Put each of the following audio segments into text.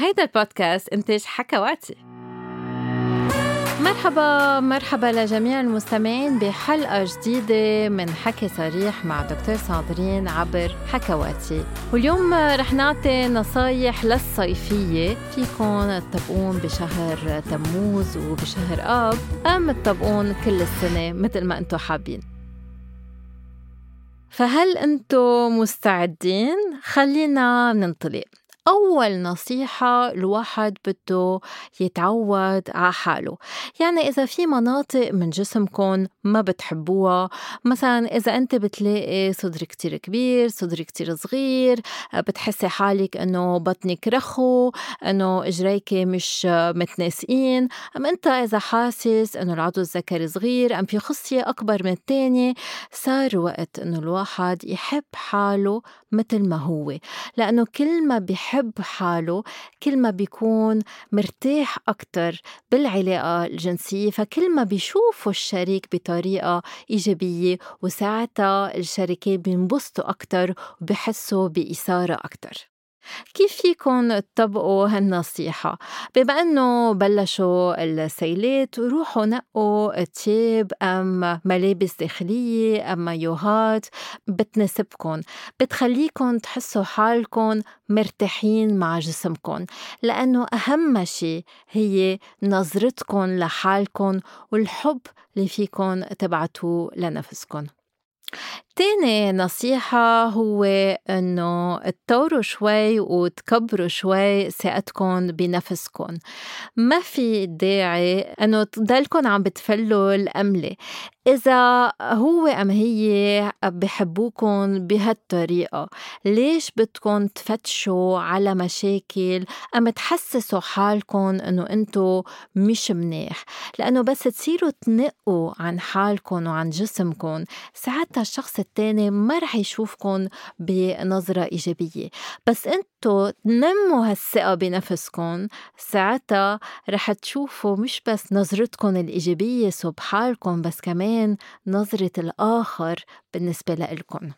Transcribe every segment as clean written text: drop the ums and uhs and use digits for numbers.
هيدا البودكاست إنتاج حكواتي. مرحبا لجميع المستمعين بحلقة جديدة من حكي صريح مع دكتور صاندرين عبر حكواتي. واليوم رح نعطي نصايح للصيفية فيكن تطبقون بشهر تموز وبشهر آب أم تطبقون كل السنة مثل ما أنتو حابين. فهل أنتو مستعدين؟ خلينا ننطلق. أول نصيحة الواحد بده يتعود على حاله، يعني إذا في مناطق من جسمكم ما بتحبوها، مثلا إذا أنت بتلاقي صدر كتير كبير، صدر كتير صغير، بتحسي حالك أنه بطنك رخو، أنه إجريك مش متناسقين، أم أنت إذا حاسس أنه العضو الذكري صغير أم في خصية أكبر من التاني، صار وقت أنه الواحد يحب حاله مثل ما هو، لأنه كل ما بيحب حاله كل ما بيكون مرتاح أكتر بالعلاقة الجنسية، فكل ما بيشوفوا الشريك بطريقة إيجابية، وساعتها الشريكين بينبسطوا أكتر وبيحسوا بإثارة أكتر. كيف فيكن تطبقوا هالنصيحة؟ بما أنه بلشوا السيلات، روحوا نقوا تياب أم ملابس داخلية أم مايوهات بتناسبكن، بتخليكن تحسوا حالكن مرتاحين مع جسمكن، لأنه أهم شيء هي نظرتكن لحالكن والحب اللي فيكن تبعتوه لنفسكن. تاني نصيحة هو أنه تطوروا شوي وتكبروا شوي ثقتكم بنفسكم. ما في داعي أنه تضلكم عم بتفلوا الأملة. إذا هو أم هي بحبوكم بهالطريقة، ليش بدكم تفتشوا على مشاكل أم تحسسوا حالكم أنه أنتوا مش منيح؟ لأنه بس تصيروا تنقوا عن حالكم وعن جسمكم، ساعتها الشخص التاني ما رح يشوفكن بنظرة إيجابية. بس أنتوا تنموا هالثقة بنفسكن، ساعتها رح تشوفوا مش بس نظرتكن الإيجابية صوب حالكن، بس كمان نظرة الآخر بالنسبة لإلكن.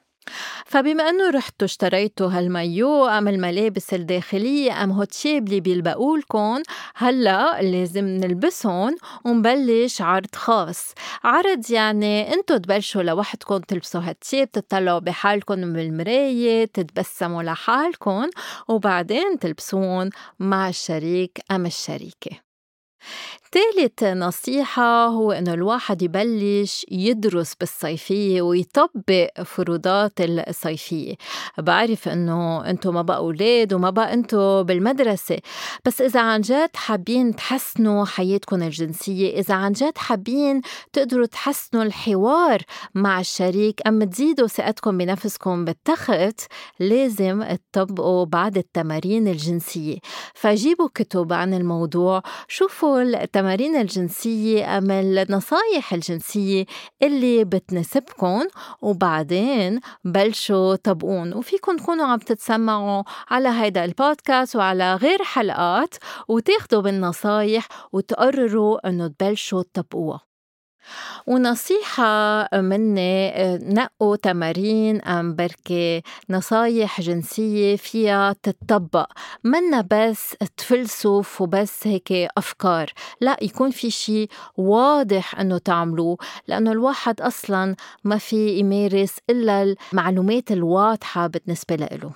فبما أنه رحتوا اشتريتوا هالمايو أم الملابس الداخلية أم هوتشيب اللي بيلبقولكن، هلأ لازم نلبسهم ونبلش عرض خاص. عرض يعني أنتوا تبلشوا لوحدكم تلبسوا هالشيب، تطلعوا بحالكم من المراية، تتبسموا لحالكم، وبعدين تلبسون مع الشريك أم الشريكة. ثالث نصيحة هو أنه الواحد يبلش يدرس بالصيفية ويطبق فروضات الصيفية. بعرف أنه أنتم ما بقى أولاد وما بقى أنتم بالمدرسة، بس إذا عن جد حابين تحسنوا حياتكم الجنسية، إذا عن جد حابين تقدروا تحسنوا الحوار مع الشريك أم تزيدوا ثقتكم بنفسكم بالتخت، لازم تطبقوا بعض التمارين الجنسية. فجيبوا كتب عن الموضوع، شوفوا التمارين الجنسية أم النصايح الجنسية اللي بتناسبكن، وبعدين بلشوا طبقون. وفيكن تكونوا عم تتسمعوا على هيدا البودكاست وعلى غير حلقات وتاخدوا بالنصايح وتقرروا أنه تبلشوا تطبقوها. ونصيحة مني، نقوا تمارين أم بركة نصايح جنسية فيها تتطبق، منا بس تفلسف وبس هيك أفكار، لا يكون في شيء واضح أنه تعملوه، لأنه الواحد أصلا ما في يمارس إلا المعلومات الواضحة بالنسبة له.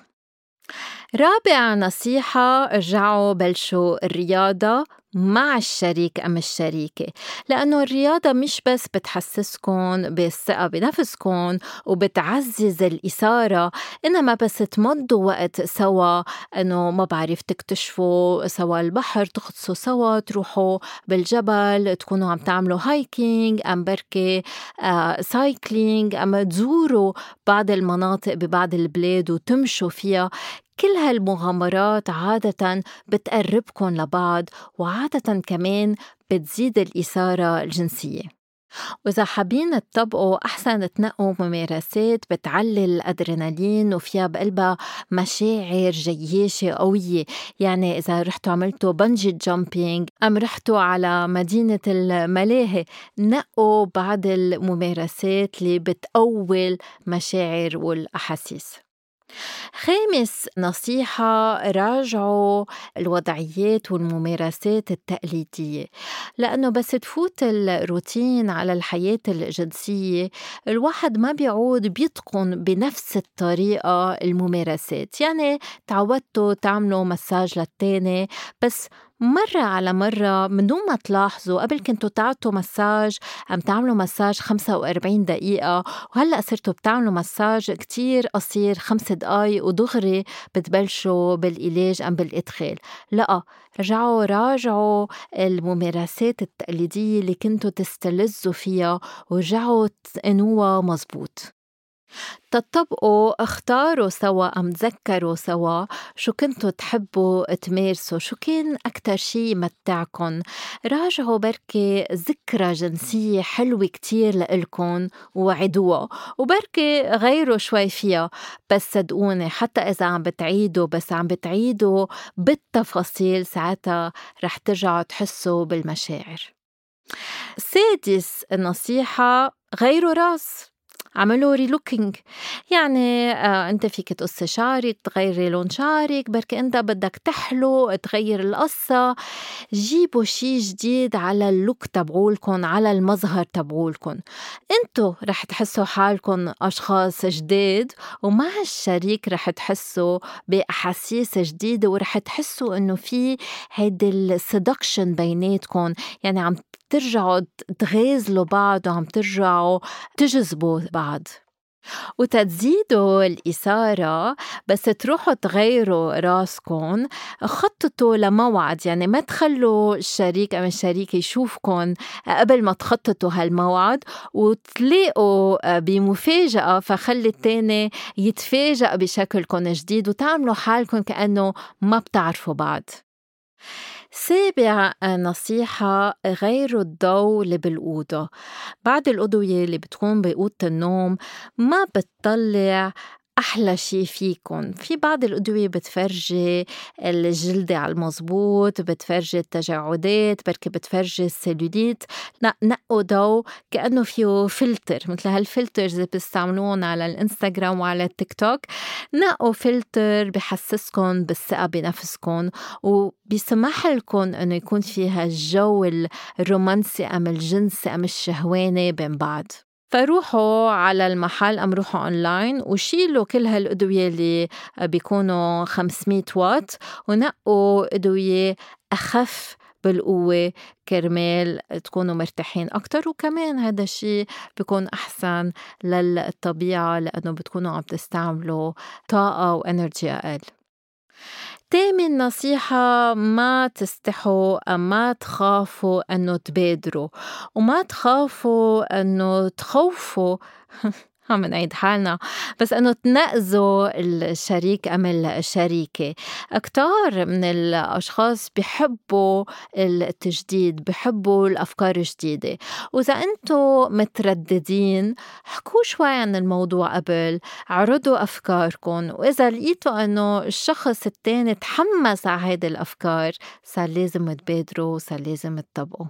رابع نصيحة، ارجعوا بلشوا الرياضة مع الشريك أم الشريكة، لأنه الرياضة مش بس بتحسسكن بالثقة بنفسكن وبتعزز الإثارة، إنما بس تمضوا وقت سوا، أنه ما بعرف تكتشفوا سوا البحر، تغطسوا سوا، تروحوا بالجبل، تكونوا عم تعملوا هايكينج أم بركة سايكلينج، أم تزوروا بعض المناطق ببعض البلاد وتمشوا فيها. كل هالمغامرات عادة بتقربكن لبعض، وعادة كمان بتزيد الإثارة الجنسية. وإذا حابين تطبقوا، أحسن تنقوا ممارسات بتعلي الأدرينالين وفيها بقلبها مشاعر جياشة قوية، يعني إذا رحتوا عملتوا بنجي جامبينج أم رحتوا على مدينة الملاهي، نقوا بعض الممارسات اللي بتقوي المشاعر والأحاسيس. خامس نصيحة، راجعوا الوضعيات والممارسات التقليدية، لأنه بس تفوت الروتين على الحياة الجنسية الواحد ما بيعود بيتقن بنفس الطريقة الممارسات. يعني تعودتوا تعملوا مساج للتاني بس مرة على مرة من دون ما تلاحظوا، قبل كنتوا تعطوا مساج عم تعملوا مساج 45 دقيقة وهلأ صرتوا بتعملوا مساج كتير قصير 5 دقايق ودغري بتبلشوا بالعلاج أم بالإدخال. لأ، راجعوا الممارسات التقليدية اللي كنتوا تستلذوا فيها ورجعوا تقنوها مزبوط، تطبقوا، اختاروا سوا أم تذكروا سوا شو كنتوا تحبوا تمارسوا، شو كان أكتر شي متعكن. راجعوا بركة ذكرى جنسية حلوة كتير لإلكن وعدوها، وبركة غيروا شوي فيها، بس صدقوني حتى إذا عم بتعيدوا بالتفاصيل ساعتها رح ترجعوا تحسوا بالمشاعر. سادس نصيحة، غيروا راس، عملوا ريلوكينج. يعني أنت فيك تقص شعرك، تغير لون شعرك، بركي أنت بدك تحلو تغير القصة، جيبوا شي جديد على اللوك تبعولكن، على المظهر تبعولكن. أنتوا رح تحسوا حالكن أشخاص جديد، ومع الشريك رح تحسوا بأحاسيس جديدة، ورح تحسوا أنه في هيدا السدكشن بيناتكن. يعني عم ترجعوا تغازلوا بعض وعم ترجعوا تجذبوا بعض وتتزيدوا الإثارة. بس تروحوا تغيروا راسكن، خططوا لموعد، يعني ما تخلوا الشريك أو الشريك يشوفكن قبل ما تخططوا هالموعد وتلاقوا بمفاجأة، فخلي التاني يتفاجأ بشكلكن جديد وتعملوا حالكن كأنه ما بتعرفوا بعض. 7 نصيحة، غيروا الضوء اللي بالأوضة. بعض الأضوية اللي بتكون بأوضة النوم ما بتطلع أحلى شي فيكن. في بعض الأدوية بتفرجي الجلدة على المزبوط، بتفرجي التجاعدات، بركي بتفرجي السلوليت. نقوا ضو كأنه فيه فلتر، مثل هالفلترز اللي بتستعملون على الإنستغرام وعلى التيك توك. نقوا فلتر بحسسكن بالثقة بنفسكن وبيسمح لكن أنه يكون فيها الجو الرومانسي أم الجنسي أم الشهواني بين بعض. فروحوا على المحل أم روحوا أونلاين وشيلوا كل هالأدوية اللي بيكونوا 500 واط ونقوا أدوية أخف بالقوة كرمال تكونوا مرتاحين أكتر، وكمان هذا الشيء بيكون أحسن للطبيعة لأنه بتكونوا عم تستعملوا طاقة وإنرجي أقل. 8 نصيحة، ما تستحوا، ما تخافوا أنه تبادروا، وما تخافوا أنه تخوفوا عم نعيد حالنا بس أنه تنقذوا الشريك أم الشريكة. أكتر من الأشخاص بيحبوا التجديد، بيحبوا الأفكار الجديدة، وإذا أنتوا مترددين حكوا شوي عن الموضوع قبل، عرضوا أفكاركم، وإذا لقيتوا أنه الشخص التاني تحمس على هيدا الأفكار صار لازم تبادروا وصار لازم تطبقوا.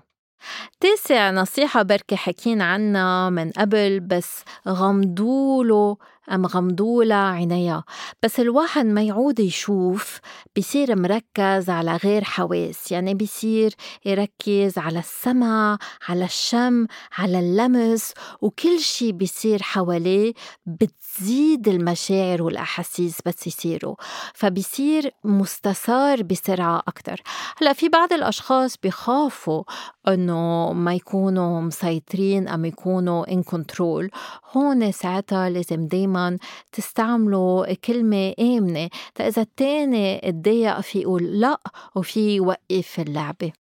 9 نصيحة، بركي حكين عنا من قبل بس غمضوله أم غمضوله عينيه، بس الواحد ما يعود يشوف بيصير مركز على غير حواس. يعني بيصير يركز على السمع، على الشم، على اللمس، وكل شي بيصير حواليه بتزيد المشاعر والأحاسيس بس يصيروا، فبيصير مستسار بسرعة أكتر. هلأ في بعض الأشخاص بيخافوا أنه ما يكونوا مسيطرين أم يكونوا in control، هون ساعتها لازم دايما تستعملوا كلمة آمنة، فإذا التاني اتضايق في يقول لا وفي يوقف اللعبة.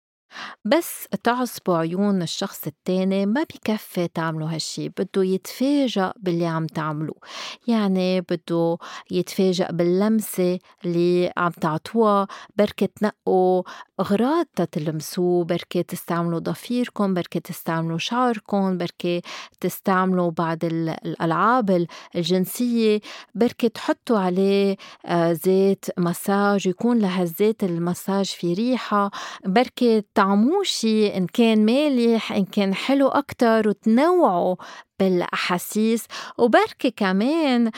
بس تعصبوا عيون الشخص التاني ما بيكفي تعملوا هالشي، بده يتفاجأ باللي عم تعملوه. يعني بده يتفاجأ باللمسة اللي عم تعطوها، بركة تنقوا أغراض تتلمسوه، بركة تستعملوا ضفيركم، بركة تستعملوا شعركم، بركة تستعملوا بعض الألعاب الجنسية، بركة تحطوا عليه زيت مساج يكون لهالزيت المساج في ريحة، بركة عموشي إن كان مالح إن كان حلو أكتر، وتنوعوا بالأحاسيس، وبركة كمان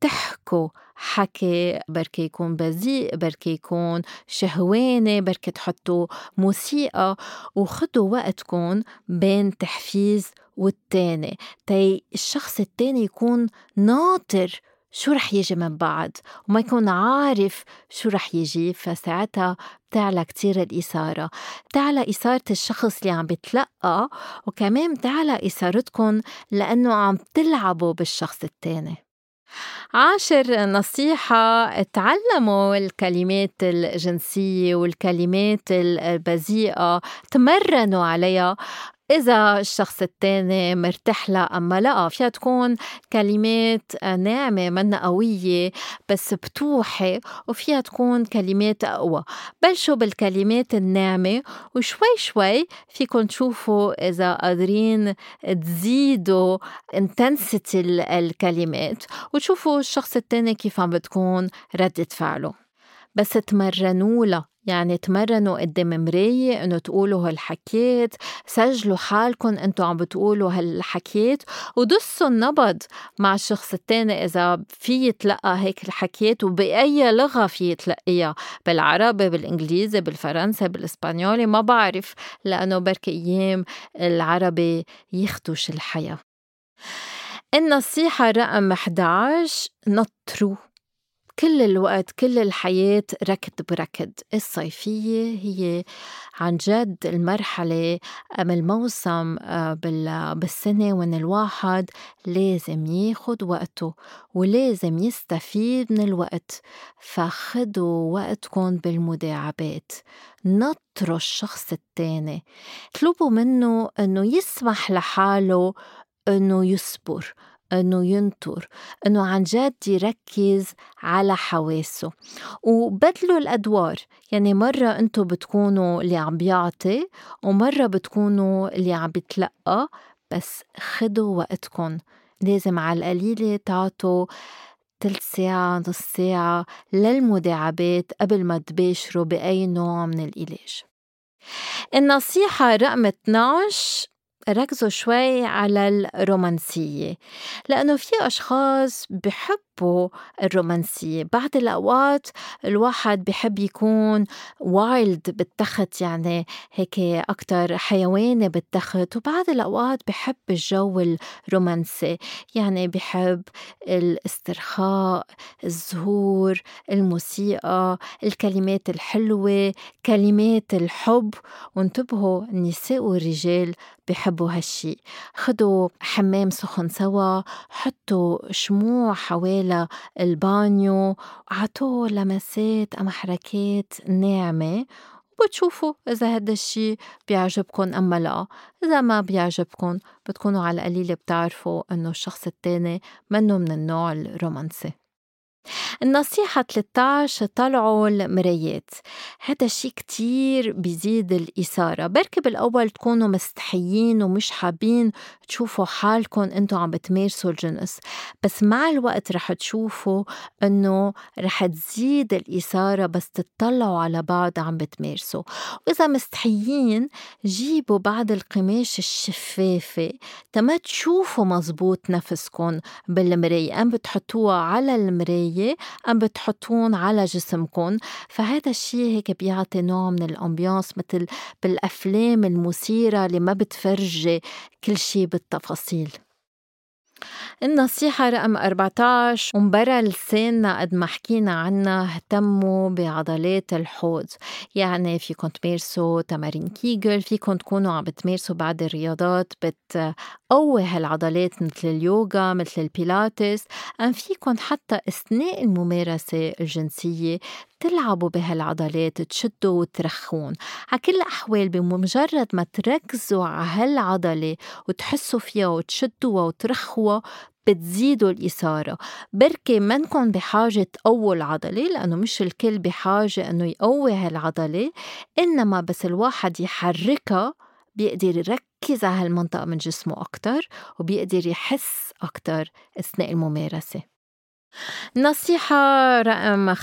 تحكوا حكي، بركي يكون بذيء، بركي يكون شهواني، بركي تحطوا موسيقى، وخدوا وقتكم بين تحفيز والتاني تاي الشخص التاني يكون ناطر شو رح يجي من بعد وما يكون عارف شو رح يجي. فساعتها بتعلى كتير الإثارة، بتعلى إثارة الشخص اللي عم بتلقى، وكمان بتعلى إثارتكم لأنه عم تلعبوا بالشخص التاني. 10 نصيحة، تعلموا الكلمات الجنسية والكلمات البذيئة، تمرنوا عليها. إذا الشخص التاني مرتاح لها أما لا، فيها تكون كلمات ناعمة منا قوية بس بتوحي، وفيها تكون كلمات أقوى. بلشوا بالكلمات الناعمة وشوي شوي فيكن تشوفوا إذا قادرين تزيدوا intensity الكلمات، وتشوفوا الشخص التاني كيف عم بتكون ردة فعله. بس تمرنوا له، يعني تمرنوا قدام مراية انه تقولوا هالحكيات، سجلوا حالكم انتوا عم بتقولوا هالحكيات، ودسوا النبض مع الشخص التاني اذا في يتلقى هيك الحكيات وبأي لغة في يتلقيها، بالعربي، بالانجليزي، بالفرنسي، بالاسبانيولي، ما بعرف، لانه بركي ايام العربي يخدوش الحياة. النصيحة رقم 11، نطروا كل الوقت، كل الحياة ركض بركض. الصيفية هي عن جد المرحلة من الموسم بالسنة وإن الواحد لازم ياخد وقته ولازم يستفيد من الوقت، فخدوا وقتكم بالمداعبات، نطروا الشخص التاني، اطلبوا منه أنه يسمح لحاله أنه يصبر، أنه ينطر، أنه عن جد يركز على حواسه. وبدلوا الأدوار، يعني مرة أنتوا بتكونوا اللي عم بيعطي ومرة بتكونوا اللي عم بتلقى، بس خدوا وقتكم. لازم على القليلة تعطوا تلت ساعة، نص ساعة للمداعبات قبل ما تباشروا بأي نوع من العلاج. النصيحة رقم 12، ركزوا شوي على الرومانسية، لأنه في أشخاص بحبوا الرومانسية. بعض الأوقات الواحد بحب يكون وايلد بالتخت، يعني هيك أكتر حيواني بالتخت، وبعض الأوقات بحب الجو الرومانسي، يعني بحب الاسترخاء، الزهور، الموسيقى، الكلمات الحلوة، كلمات الحب. وانتبهوا، النساء والرجال بحبوا هالشي. خدوا حمام سخن سوا، حطوا شموع حوالي البانيو، عطوا لمسات أم حركات ناعمة، وبتشوفوا إذا هذا الشي بيعجبكن أما لا. إذا ما بيعجبكن بتكونوا على القليلة بتعرفوا أنه الشخص التاني منه من النوع الرومانسي. النصيحة 13، طلعوا المرايات. هذا شيء كتير بيزيد الإثارة. بركي بالأول تكونوا مستحيين ومش حابين تشوفوا حالكم أنتوا عم بتمارسوا الجنس، بس مع الوقت رح تشوفوا أنه رح تزيد الإثارة بس تطلعوا على بعض عم بتمارسوا. وإذا مستحيين جيبوا بعض القماش الشفافة تما تشوفوا مزبوط نفسكم بالمراية، أم بتحطوها على المراية أم بتحطون على جسمكن. فهذا الشيء هيك بيعطي نوع من الأمبيانس، مثل بالأفلام المثيرة اللي ما بتفرجي كل شيء بالتفاصيل. النصيحة رقم 14، ومبرا لساننا قد ما حكينا عنها، اهتموا بعضلات الحوض. يعني فيكم تمارسوا تمارين كيجل، فيكم تكونوا عم بتمارسوا بعض الرياضات بتقوي هالعضلات مثل اليوغا، مثل البيلاتس، أم فيكم حتى أثناء الممارسة الجنسية تلعبوا بهالعضلات، تشدوا وترخون. على كل الأحوال بمجرد ما تركزوا على هالعضلة وتحسوا فيها وتشدوها وترخوا بتزيدوا الإثارة. بركي منكن بحاجة تقوي العضلة، لأنه مش الكل بحاجة أنه يقوي هالعضلة، إنما بس الواحد يحركها بيقدر يركز على هالمنطقة من جسمه أكتر، وبيقدر يحس أكتر أثناء الممارسة. نصيحة رقم 15،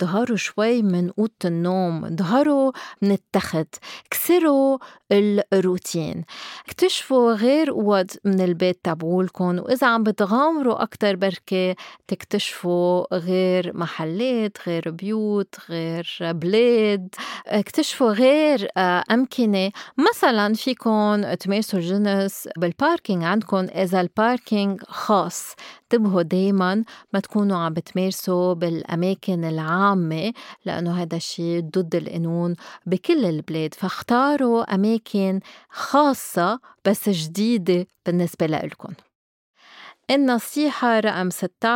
ظهروا شوي من أوضة النوم، ظهروا من التخت، كسروا الروتين، اكتشفوا غير أوض من البيت تبعولكم، وإذا عم بتغامروا أكتر بركة تكتشفوا غير محلات، غير بيوت، غير بلاد، اكتشفوا غير أمكنة. مثلا فيكم تمارسوا الجنس بالباركينج عندكم إذا الباركينج خاص، انتبهوا دايما ما تكونوا عم بتمارسوا بالأماكن العامة لأنه هذا الشيء ضد القانون بكل البلاد، فاختاروا أماكن خاصة بس جديدة بالنسبة لكم. النصيحة رقم 16،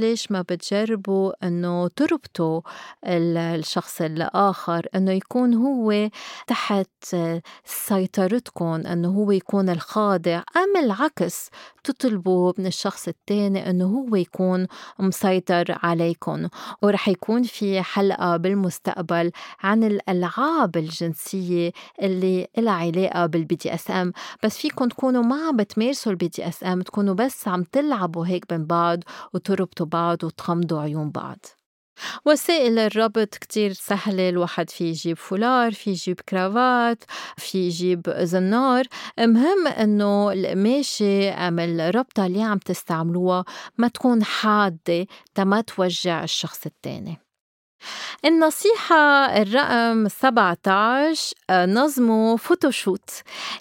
ليش ما بتجربوا أنه تربطوا الشخص الآخر، أنه يكون هو تحت سيطرتكم، أنه هو يكون الخاضع، أم العكس تطلبوا من الشخص الثاني أنه هو يكون مسيطر عليكم. ورح يكون في حلقة بالمستقبل عن الألعاب الجنسية اللي لها علاقة بالBDSM، بس فيكم تكونوا ما عم بتمارسوا الBDSM، تكونوا بس عم تلعبوا هيك بين بعض وتربطوا بعض وتغمضوا عيون بعض. وسائل الربط كتير سهلة، الواحد في يجيب فولار، في يجيب كرافات، في يجيب زنار، مهم أنه القماشة أم الربطة اللي عم تستعملوها ما تكون حادة تما توجع الشخص التاني. النصيحة الرقم 17، نظموا فوتوشوت،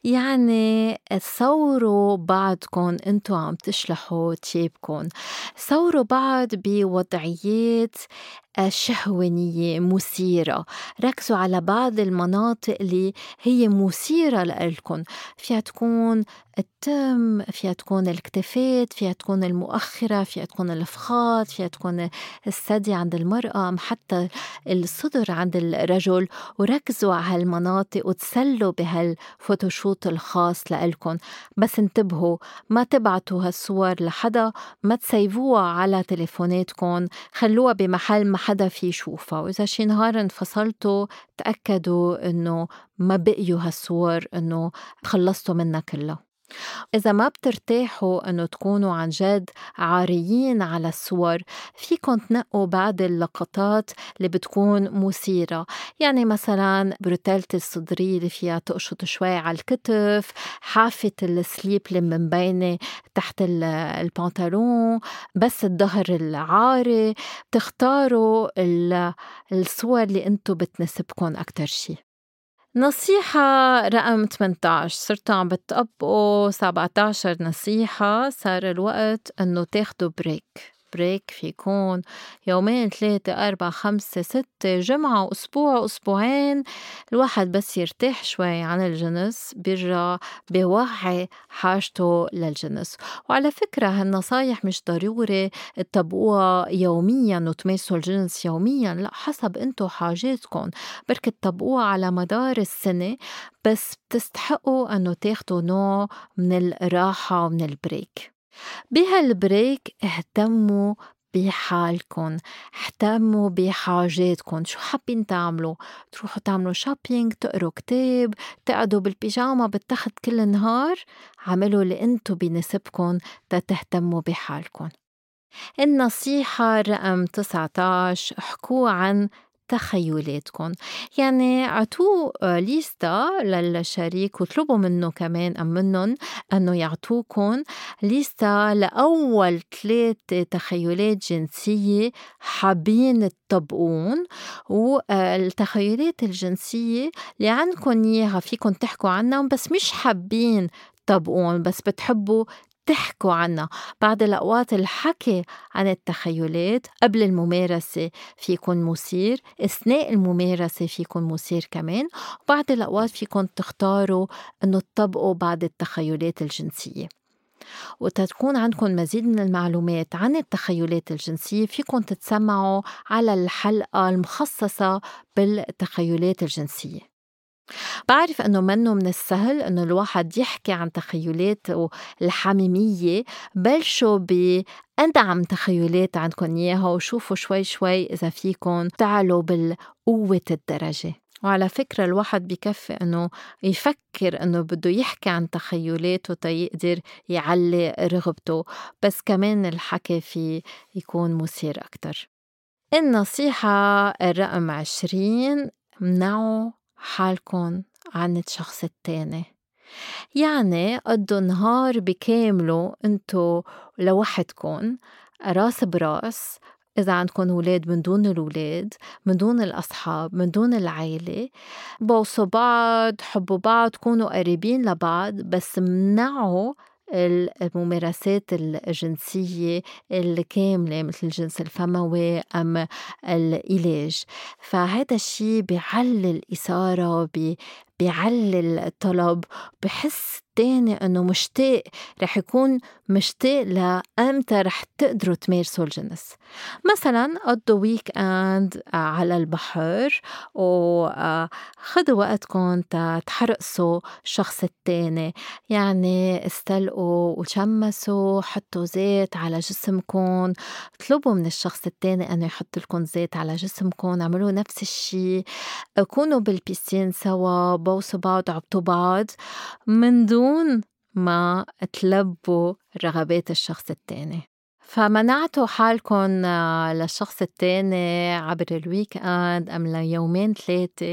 يعني صوروا بعضكم انتوا عم تشلحوا تيابكم، صوروا بعض بوضعيات شهوانية مثيرة، ركزوا على بعض المناطق اللي هي مثيرة لإلكم، فيها تكون التم، فيها تكون الكتفات، فيها تكون المؤخرة، فيها تكون الفخاد، فيها تكون الثدي عند المرأة، حتى الصدر عند الرجل، وركزوا على هالمناطق وتسلوا بهالفوتوشوت الخاص لإلكم. بس انتبهوا ما تبعتوا هالصور لحدا، ما تسيبوها على تليفوناتكم، خلوها بمحل ما حدا فيه يشوفها، وإذا شي نهار انفصلتوا تأكدوا إنه ما بقيوا هالصور، إنه خلصتوا منها كلها. إذا ما بترتاحوا أنه تكونوا عن جد عاريين على الصور، فيكن تنقوا بعض اللقطات اللي بتكون مثيرة، يعني مثلا بروتالة الصدرية اللي فيها تقشط شوي على الكتف، حافة السليب اللي من بين تحت البنطلون، بس الظهر العاري. تختاروا الصور اللي انتو بتناسبكن أكتر شي. نصيحة رقم 18، صرتوا عم بتطبقوا 17 نصيحة، صار الوقت أنه تاخدوا بريك، فيكون 2 3 4 5 6 جمعة، أسبوع، أسبوعين، الواحد بس يرتاح شوي عن الجنس بيرجع بيوعي حاجته للجنس. وعلى فكرة هالنصايح مش ضروري تطبقوها يوميا وتمارسوا الجنس يوميا، لا، حسب انتو حاجاتكم، بركة تطبقوها على مدار السنة، بس بتستحقوا أنه تاخدوا نوع من الراحة ومن البريك. بهالبريك اهتموا بحالكن، اهتموا بحاجاتكن، شو حابين تعملوا، تروحوا تعملوا شوبينج، تقروا كتاب، تقعدوا بالبيجامة بالتخت كل النهار، عملوا اللي انتو بنسبكن تهتموا بحالكن. النصيحة رقم 19، احكوا عن تخيلاتكم، يعني عطوا ليستا للشريك وطلبوا منه كمان أم منهم أنه يعطوكم ليستا لأول 3 تخيلات جنسية حابين تطبقون، والتخيلات الجنسية اللي عندكم إياها فيكم تحكوا عنها، بس مش حابين تطبقون بس بتحبوا تحكوا عنها. بعد الأوقات الحكي عن التخيلات قبل الممارسة فيكن مثير، أثناء الممارسة فيكن مثير كمان، وبعد الأوقات فيكن تختاروا أنه تطبقوا بعض التخيلات الجنسية. وتكون عندكم مزيد من المعلومات عن التخيلات الجنسية فيكم تتسمعوا على الحلقة المخصصة بالتخيلات الجنسية. بعرف أنه منه من السهل أنه الواحد يحكي عن تخيلاته الحميمية، بلشوا بأندعم تخيلات عندكم إياها وشوفوا شوي شوي إذا فيكم تعلوا بالقوة الدرجة، وعلى فكرة الواحد بكفي أنه يفكر أنه بده يحكي عن تخيلاته تيقدر يعلي رغبته، بس كمان الحكي فيه يكون مثير أكتر. النصيحة الرقم 20، منعوا حالكن عن الشخص التاني. يعني قدوا نهار بكامله انتو لوحدكن، راس براس، إذا عندكن ولاد من دون الولاد، من دون الأصحاب، من دون العائلة، بوصوا بعض، حبوا بعض، كونوا قريبين لبعض، بس منعوا الممارسات الجنسية الكاملة مثل الجنس الفموي أم العلاج. فهذا الشيء بيعلي الإثارة، بيعلي الطلب، بحس تاني أنه مشتاق، رح يكون مشتاق لأمتى رح تقدروا تمارسوا الجنس. مثلا قضوا ويك أند على البحر وخدوا وقتكم تحرقصوا الشخص التاني، يعني استلقوا وشمسوا، حطوا زيت على جسمكم، اطلبوا من الشخص التاني أنه يحط لكم زيت على جسمكم، عملوا نفس الشي، كونوا بالبيسين سوا، بوسوا بعض، عبطوا بعض، من دون ما تلبوا رغبات الشخص التاني. فمنعتوا حالكم للشخص التاني عبر الويك اند أم ليومين 3،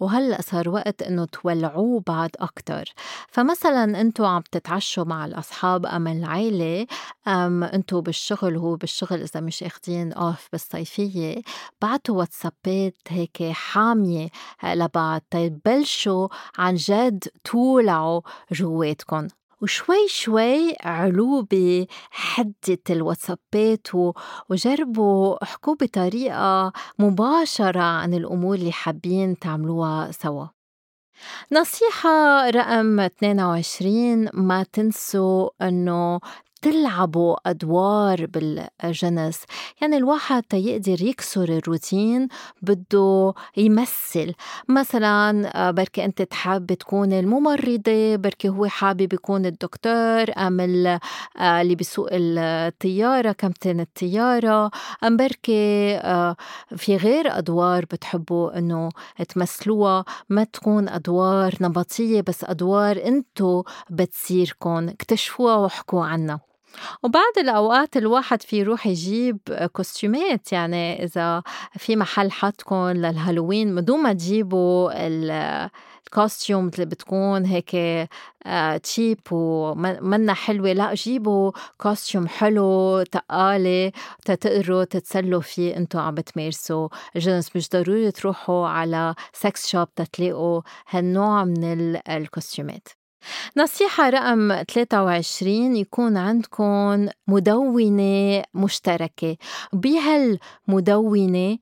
وهلأ صار وقت أنه تولعوا بعض أكتر. فمثلا أنتوا عم تتعشوا مع الأصحاب أم العيلة، أم أنتوا بالشغل، هو بالشغل إذا مش أخدين أوف بالصيفية، بعتوا واتسابات هيك حامية لبعض تبلشوا عن جد تولعوا جواتكم، وشوي شوي علو بحدة الواتسابات وجربوا احكوا بطريقة مباشرة عن الأمور اللي حابين تعملوها سوا. نصيحة رقم 22، ما تنسوا أنه تلعبوا أدوار بالجنس. يعني الواحد تيقدر يكسر الروتين بده يمثل، مثلا بركي أنت تحب تكون الممرضة، بركي هو حابب يكون الدكتور أم اللي بيسوق الطيارة، كابتن الطيارة، أم بركي في غير أدوار بتحبوا أنه تمثلوها. ما تكون أدوار نمطية، بس أدوار أنتو بتصيركن، اكتشفوها وحكوا عنها. وبعض الأوقات الواحد في روح يجيب كوستيومات، يعني إذا في محل حطكن للهالوين بدون ما تجيبوا الكوستيوم اللي بتكون هيك تشيب ومنا حلوة، لا، جيبوا كوستيوم حلو تقالي تتقروا تتسلوا فيه انتوا عم بتمارسوا الجنس. مش ضروري تروحوا على سكس شوب تتلاقوا هالنوع من الكوستيومات. نصيحة رقم 23، يكون عندكم مدونة مشتركة. بهالمدونة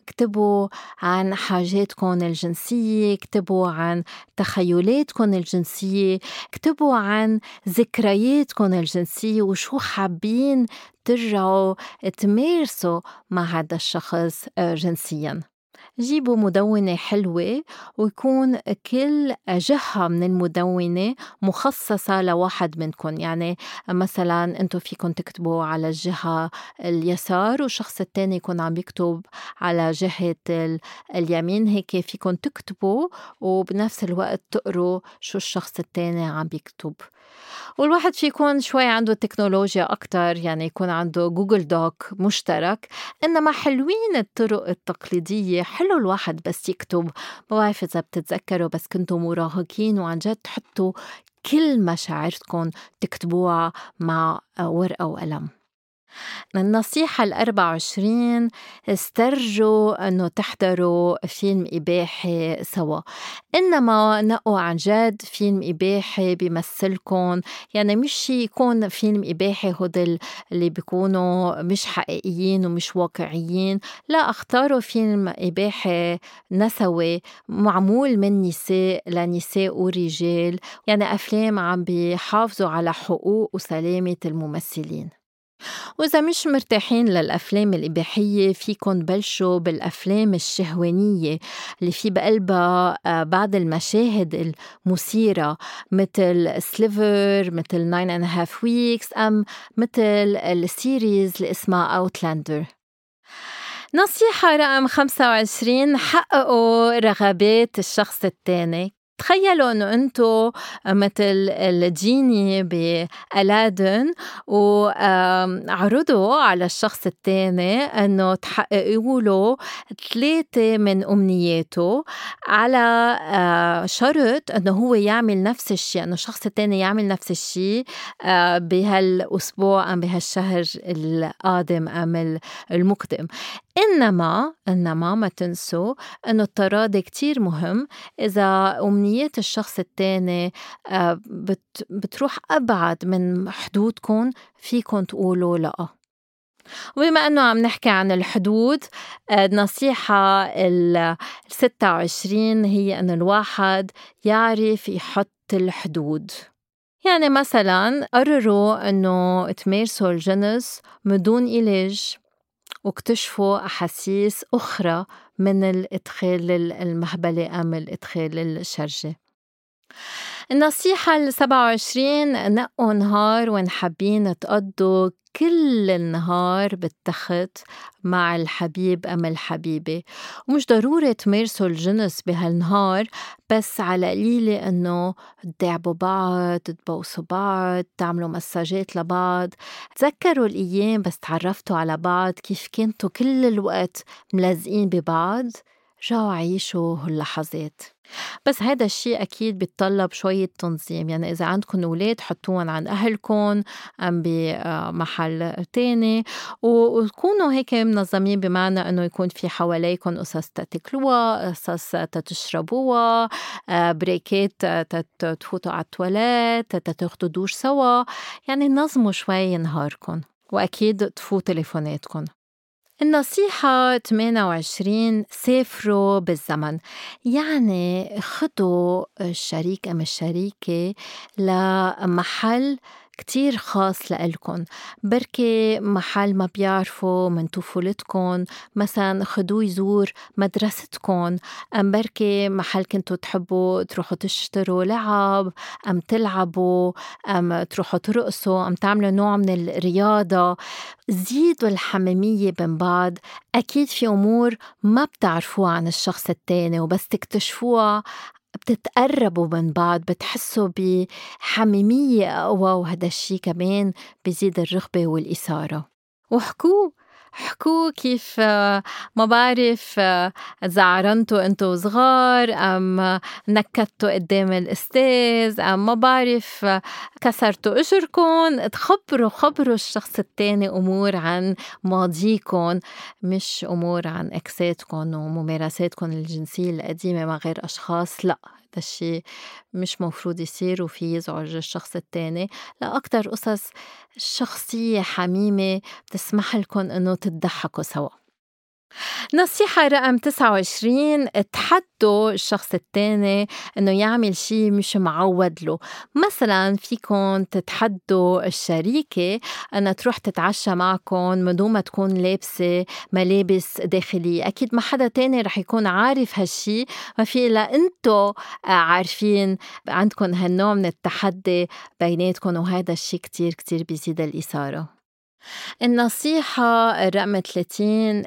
اكتبوا عن حاجاتكم الجنسية، اكتبوا عن تخيلاتكم الجنسية، اكتبوا عن ذكرياتكم الجنسية وشو حابين ترجعوا تمارسوا مع هذا الشخص جنسياً. جيبوا مدونة حلوة، ويكون كل جهة من المدونة مخصصة لواحد منكم. يعني مثلا انتو فيكن تكتبوا على الجهة اليسار والشخص التاني يكون عم يكتب على جهة اليمين، هيك فيكن تكتبوا وبنفس الوقت تقروا شو الشخص التاني عم يكتب. والواحد فيكون شوي عنده تكنولوجيا أكتر، يعني يكون عنده جوجل دوك مشترك. إنما حلوين الطرق التقليدية، حلو الواحد بس يكتب. ما بعرف إذا بتتذكروا، بس كنتوا مراهقين وعن جد تحطوا كل مشاعركم تكتبوها مع ورقة وقلم. النصيحة 24، استرجوا أنه تحضروا فيلم إباحي سوا، إنما نقوا عن جد فيلم إباحي بيمثلكم. يعني مش يكون فيلم إباحي هدول اللي بيكونوا مش حقيقيين ومش واقعيين، لا، اختاروا فيلم إباحي نسوي معمول من نساء لنساء ورجال، يعني أفلام عم بيحافظوا على حقوق وسلامة الممثلين. وإذا مش مرتاحين للأفلام الإباحية، فيكن بلشوا بالأفلام الشهوانية اللي في بقلبها بعض المشاهد المثيرة، مثل سليفر، مثل 9.5 weeks، أم مثل السيريز اللي اسمها أوتلاندر. نصيحة رقم 25، حققوا رغبات الشخص الثاني. تخيلوا أنه أنتم مثل الجيني بألادن وعرضوا على الشخص الثاني أنه تحققوا له 3 من أمنياته على شرط أنه هو يعمل نفس الشيء، أنه الشخص الثاني يعمل نفس الشيء بهالأسبوع أم بهالشهر القادم أم المقدم. إنما ما تنسوا أنه التراضي كتير مهم. إذا أمنيات الشخص الثاني بتروح أبعد من حدودكم فيكم تقولوا لأ. وبما أنه عم نحكي عن الحدود، النصيحة 26 هي أن الواحد يعرف يحط الحدود. يعني مثلا قرروا أنه تمارسوا الجنس من دون علاج واكتشفوا أحاسيس أخرى من الإدخال المهبلي أم الإدخال الشرجي. النصيحة 27، نقوا نهار وإن حابين تقضوا كل النهار بالتخت مع الحبيب أم الحبيبة، ومش ضروري تمارسوا الجنس بهالنهار، بس على قليلة أنه تدعبوا بعض، تبوسوا بعض، تعملوا مساجات لبعض، تذكروا الأيام بس تعرفتوا على بعض كيف كنتوا كل الوقت ملازقين ببعض. رجعوا عيشوا هاللحظات، بس هذا الشيء أكيد بيتطلب شوية تنظيم. يعني إذا عندكم أولاد حطوهم عن أهلكم أم بمحل تاني، وتكونوا هيك منظمين، بمعنى أنه يكون في حواليكم قصص تتكلوها، قصص تتشربوها، بريكات تفوتوا على التواليت، تاخدوا دوش سوا. يعني نظموا شوي نهاركم، وأكيد تفوتوا تليفوناتكم. النصيحة 28، سافروا بالزمن. يعني خدوا الشريك أم الشريكة لمحل كتير خاص لإلكن، بركي محل ما بيعرفوا من طفولتكن، مثلا خدوه يزور مدرستكن، أم بركي محل كنتوا تحبوا تروحوا تشتروا لعب أم تلعبوا أم تروحوا ترقصوا أم تعملوا نوع من الرياضة. زيدوا الحميمية بين بعض. أكيد في أمور ما بتعرفوها عن الشخص التاني، وبس تكتشفوها بتتقربوا من بعض، بتحسوا بحميمية أقوى، وهذا الشيء كمان بيزيد الرغبة والإثارة. وحكوا كيف ما بعرف زعرنتوا أنتوا صغار، أم نكتوا قدام الأستاذ، أم ما بعرف كسرتوا أجركم. خبروا الشخص التاني أمور عن ماضيكم، مش أمور عن أكساتكم وممارساتكم الجنسية القديمة مع غير أشخاص. لأ، هذا الشيء مش مفروض يصير وفي يزعج الشخص التاني. لا، أكتر قصص شخصية حميمة بتسمح لكم أنه تضحكوا سوا. نصيحة رقم 29، تحدوا الشخص التاني أنه يعمل شيء مش معود له. مثلا فيكن تتحدوا الشريكة أنها تروح تتعشى معكن من دون ما تكون لابسة ملابس داخلية. أكيد ما حدا تاني رح يكون عارف هالشي، ما في إلا أنتو عارفين. عندكن هالنوع من التحدي بيناتكن، وهذا الشي كتير كتير بيزيد الإثارة. النصيحة رقم 30،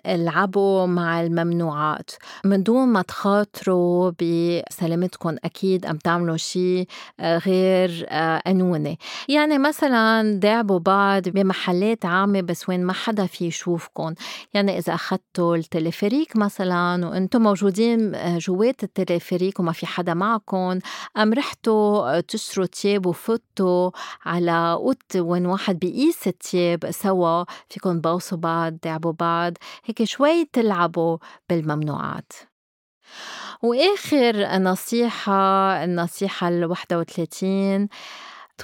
العبوا مع الممنوعات من دون ما تخاطروا بسلامتكم. أكيد أم تعملوا شيء غير قانوني. يعني مثلا داعبوا بعض بمحلات عامة بس وين ما حدا فيه يشوفكم. يعني إذا أخذتوا التلفريك مثلا وأنتم موجودين جوات التلفريك وما في حدا معكم، أم رحتوا تشتروا تياب وفتوا على قط وين واحد بيقيس التياب سوا، فيكن بوصوا بعض، دعبوا بعض، هيك شوي تلعبوا بالممنوعات. وآخر نصيحة، النصيحة 31،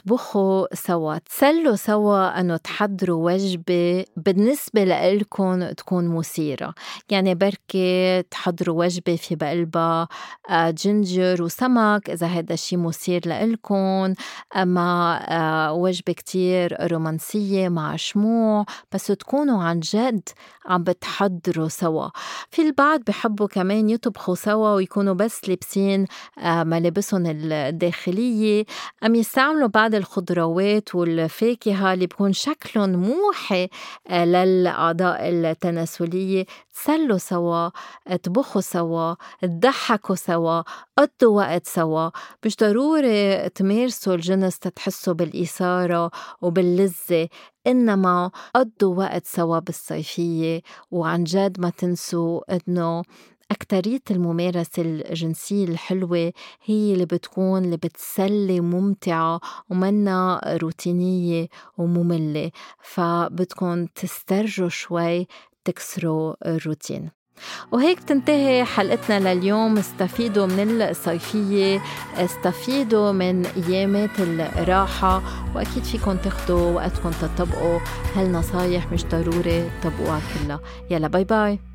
طبخوا سوا، تسلوا سوا، أنه تحضروا وجبة بالنسبة لإلكم تكون مثيرة. يعني بركة تحضروا وجبة في بقلبها جنجر وسمك إذا هذا الشيء مثير لإلكم، أما وجبة كتير رومانسية مع شموع، بس تكونوا عن جد عم بتحضروا سوا. في البعض بيحبوا كمان يطبخوا سوا ويكونوا بس لابسين ملابسهم الداخلية، أم يستعملوا بعض الخضروات والفاكهة اللي بكون شكلهم موحي للأعضاء التناسلية، تسلوا سوا، طبخوا سوا، تضحكوا سوا، قضوا وقت سوا. مش ضروري تمارسوا الجنس تتحسوا بالإثارة وباللذة، إنما قضوا وقت سوا بالصيفية. وعن جد ما تنسوا إنه أكترية الممارسة الجنسية الحلوة هي اللي بتكون اللي بتسلي ممتعة ومنا روتينية ومملة، فبتكون تسترجوا شوي تكسروا الروتين. وهيك تنتهي حلقتنا لليوم. استفيدوا من الصيفية، استفيدوا من أيامات الراحة، وأكيد فيكم تاخدوا وقتكم تطبقوا هالنصايح، مش ضروري تطبقوها كلها. يلا باي باي.